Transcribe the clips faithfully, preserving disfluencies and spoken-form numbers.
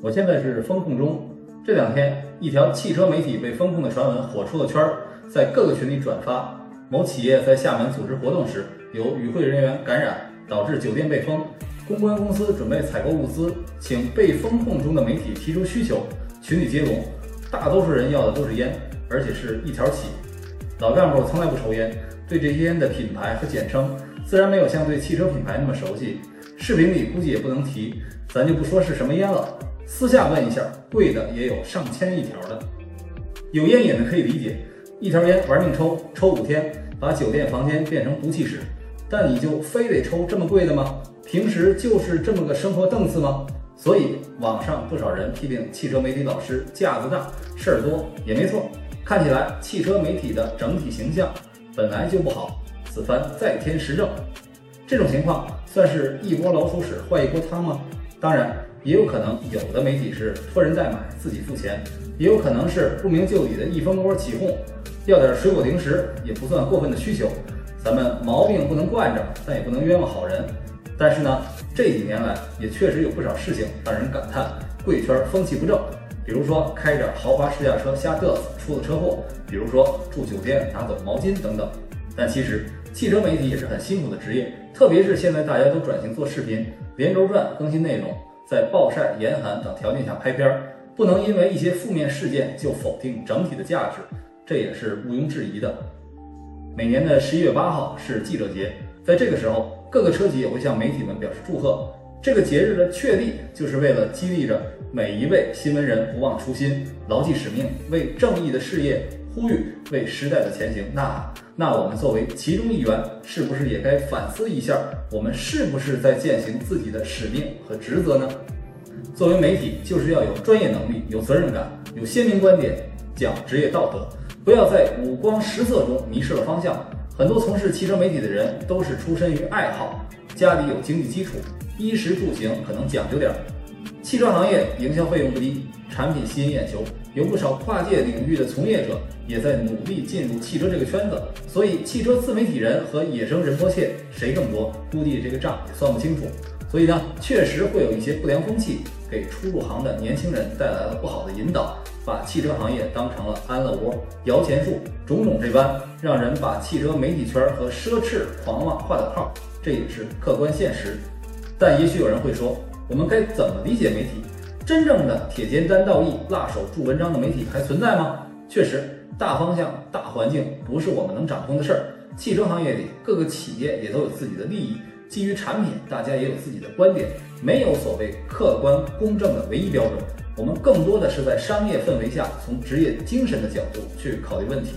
我现在是风控中，这两天一条汽车媒体被风控的传闻火出了圈，在各个群里转发。某企业在厦门组织活动时，有与会人员感染，导致酒店被封。公关公司准备采购物资，请被风控中的媒体提出需求，群里接龙。大多数人要的都是烟，而且是一条起。老干部从来不抽烟，对这烟的品牌和简称自然没有像对汽车品牌那么熟悉。视频里估计也不能提，咱就不说是什么烟了。私下问一下，贵的也有上千一条的。有烟瘾的可以理解，一条烟玩命抽，抽五天，把酒店房间变成毒气室。但你就非得抽这么贵的吗？平时就是这么个生活档次吗？所以网上不少人批评汽车媒体老师架子大，事儿多，也没错。看起来汽车媒体的整体形象本来就不好，此番再添实证，这种情况算是一锅老鼠屎坏一锅汤吗？当然，也有可能有的媒体是托人代买，自己付钱，也有可能是不明就里的一蜂窝起哄，要点水果零食也不算过分的需求。咱们毛病不能惯着，但也不能冤枉好人。但是呢，这几年来也确实有不少事情让人感叹贵圈风气不正，比如说开着豪华试驾车瞎嘚瑟出了车祸，比如说住酒店拿走毛巾等等。但其实汽车媒体也是很辛苦的职业，特别是现在大家都转型做视频，连轴转更新内容，在暴晒、严寒等条件下拍片，不能因为一些负面事件就否定整体的价值，这也是毋庸置疑的。每年的十一月八号是记者节，在这个时候各个车企也会向媒体们表示祝贺。这个节日的确立，就是为了激励着每一位新闻人不忘初心，牢记使命，为正义的事业呼吁，为时代的前行呐喊。那我们作为其中一员，是不是也该反思一下，我们是不是在践行自己的使命和职责呢？作为媒体，就是要有专业能力，有责任感，有鲜明观点，讲职业道德，不要在五光十色中迷失了方向。很多从事汽车媒体的人都是出身于爱好，家里有经济基础，衣食住行可能讲究点。汽车行业营销费用不低，产品吸引眼球，有不少跨界领域的从业者也在努力进入汽车这个圈子，所以汽车自媒体人和野生仁波切谁更多，估计这个账也算不清楚。所以呢，确实会有一些不良风气给初入行的年轻人带来了不好的引导，把汽车行业当成了安乐窝、摇钱树，种种这般，让人把汽车媒体圈和奢侈狂妄画等号，这也是客观现实。但也许有人会说，我们该怎么理解媒体？真正的铁肩担道义、辣手著文章的媒体还存在吗？确实，大方向、大环境不是我们能掌控的事儿。汽车行业里各个企业也都有自己的利益，基于产品，大家也有自己的观点，没有所谓客观公正的唯一标准。我们更多的是在商业氛围下，从职业精神的角度去考虑问题。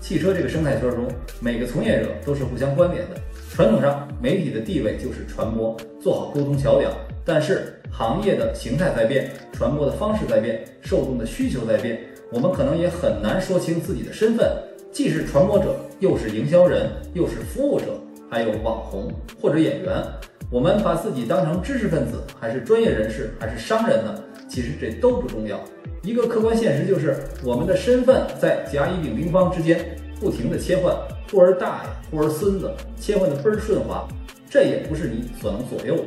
汽车这个生态圈中，每个从业者都是互相关联的。传统上，媒体的地位就是传播，做好沟通桥梁。但是行业的形态在变，传播的方式在变，受众的需求在变，我们可能也很难说清自己的身份，既是传播者，又是营销人，又是服务者，还有网红或者演员。我们把自己当成知识分子，还是专业人士，还是商人呢？其实这都不重要。一个客观现实就是，我们的身份在甲乙丙丁方之间不停的切换，忽而大爷，忽而孙子，切换的倍儿顺滑，这也不是你所能左右的。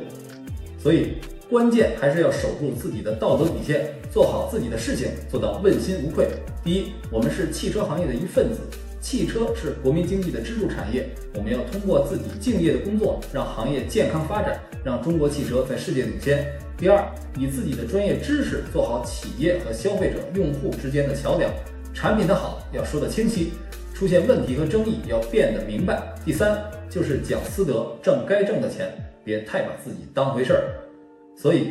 所以关键还是要守住自己的道德底线，做好自己的事情，做到问心无愧。第一，我们是汽车行业的一份子，汽车是国民经济的支柱产业，我们要通过自己敬业的工作，让行业健康发展，让中国汽车在世界领先。第二，以自己的专业知识做好企业和消费者、用户之间的桥梁，产品的好要说得清晰，出现问题和争议要变得明白。第三，就是讲私德，挣该挣的钱，别太把自己当回事儿。所以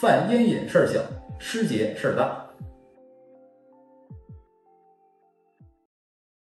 犯烟瘾事儿小，失节事儿大。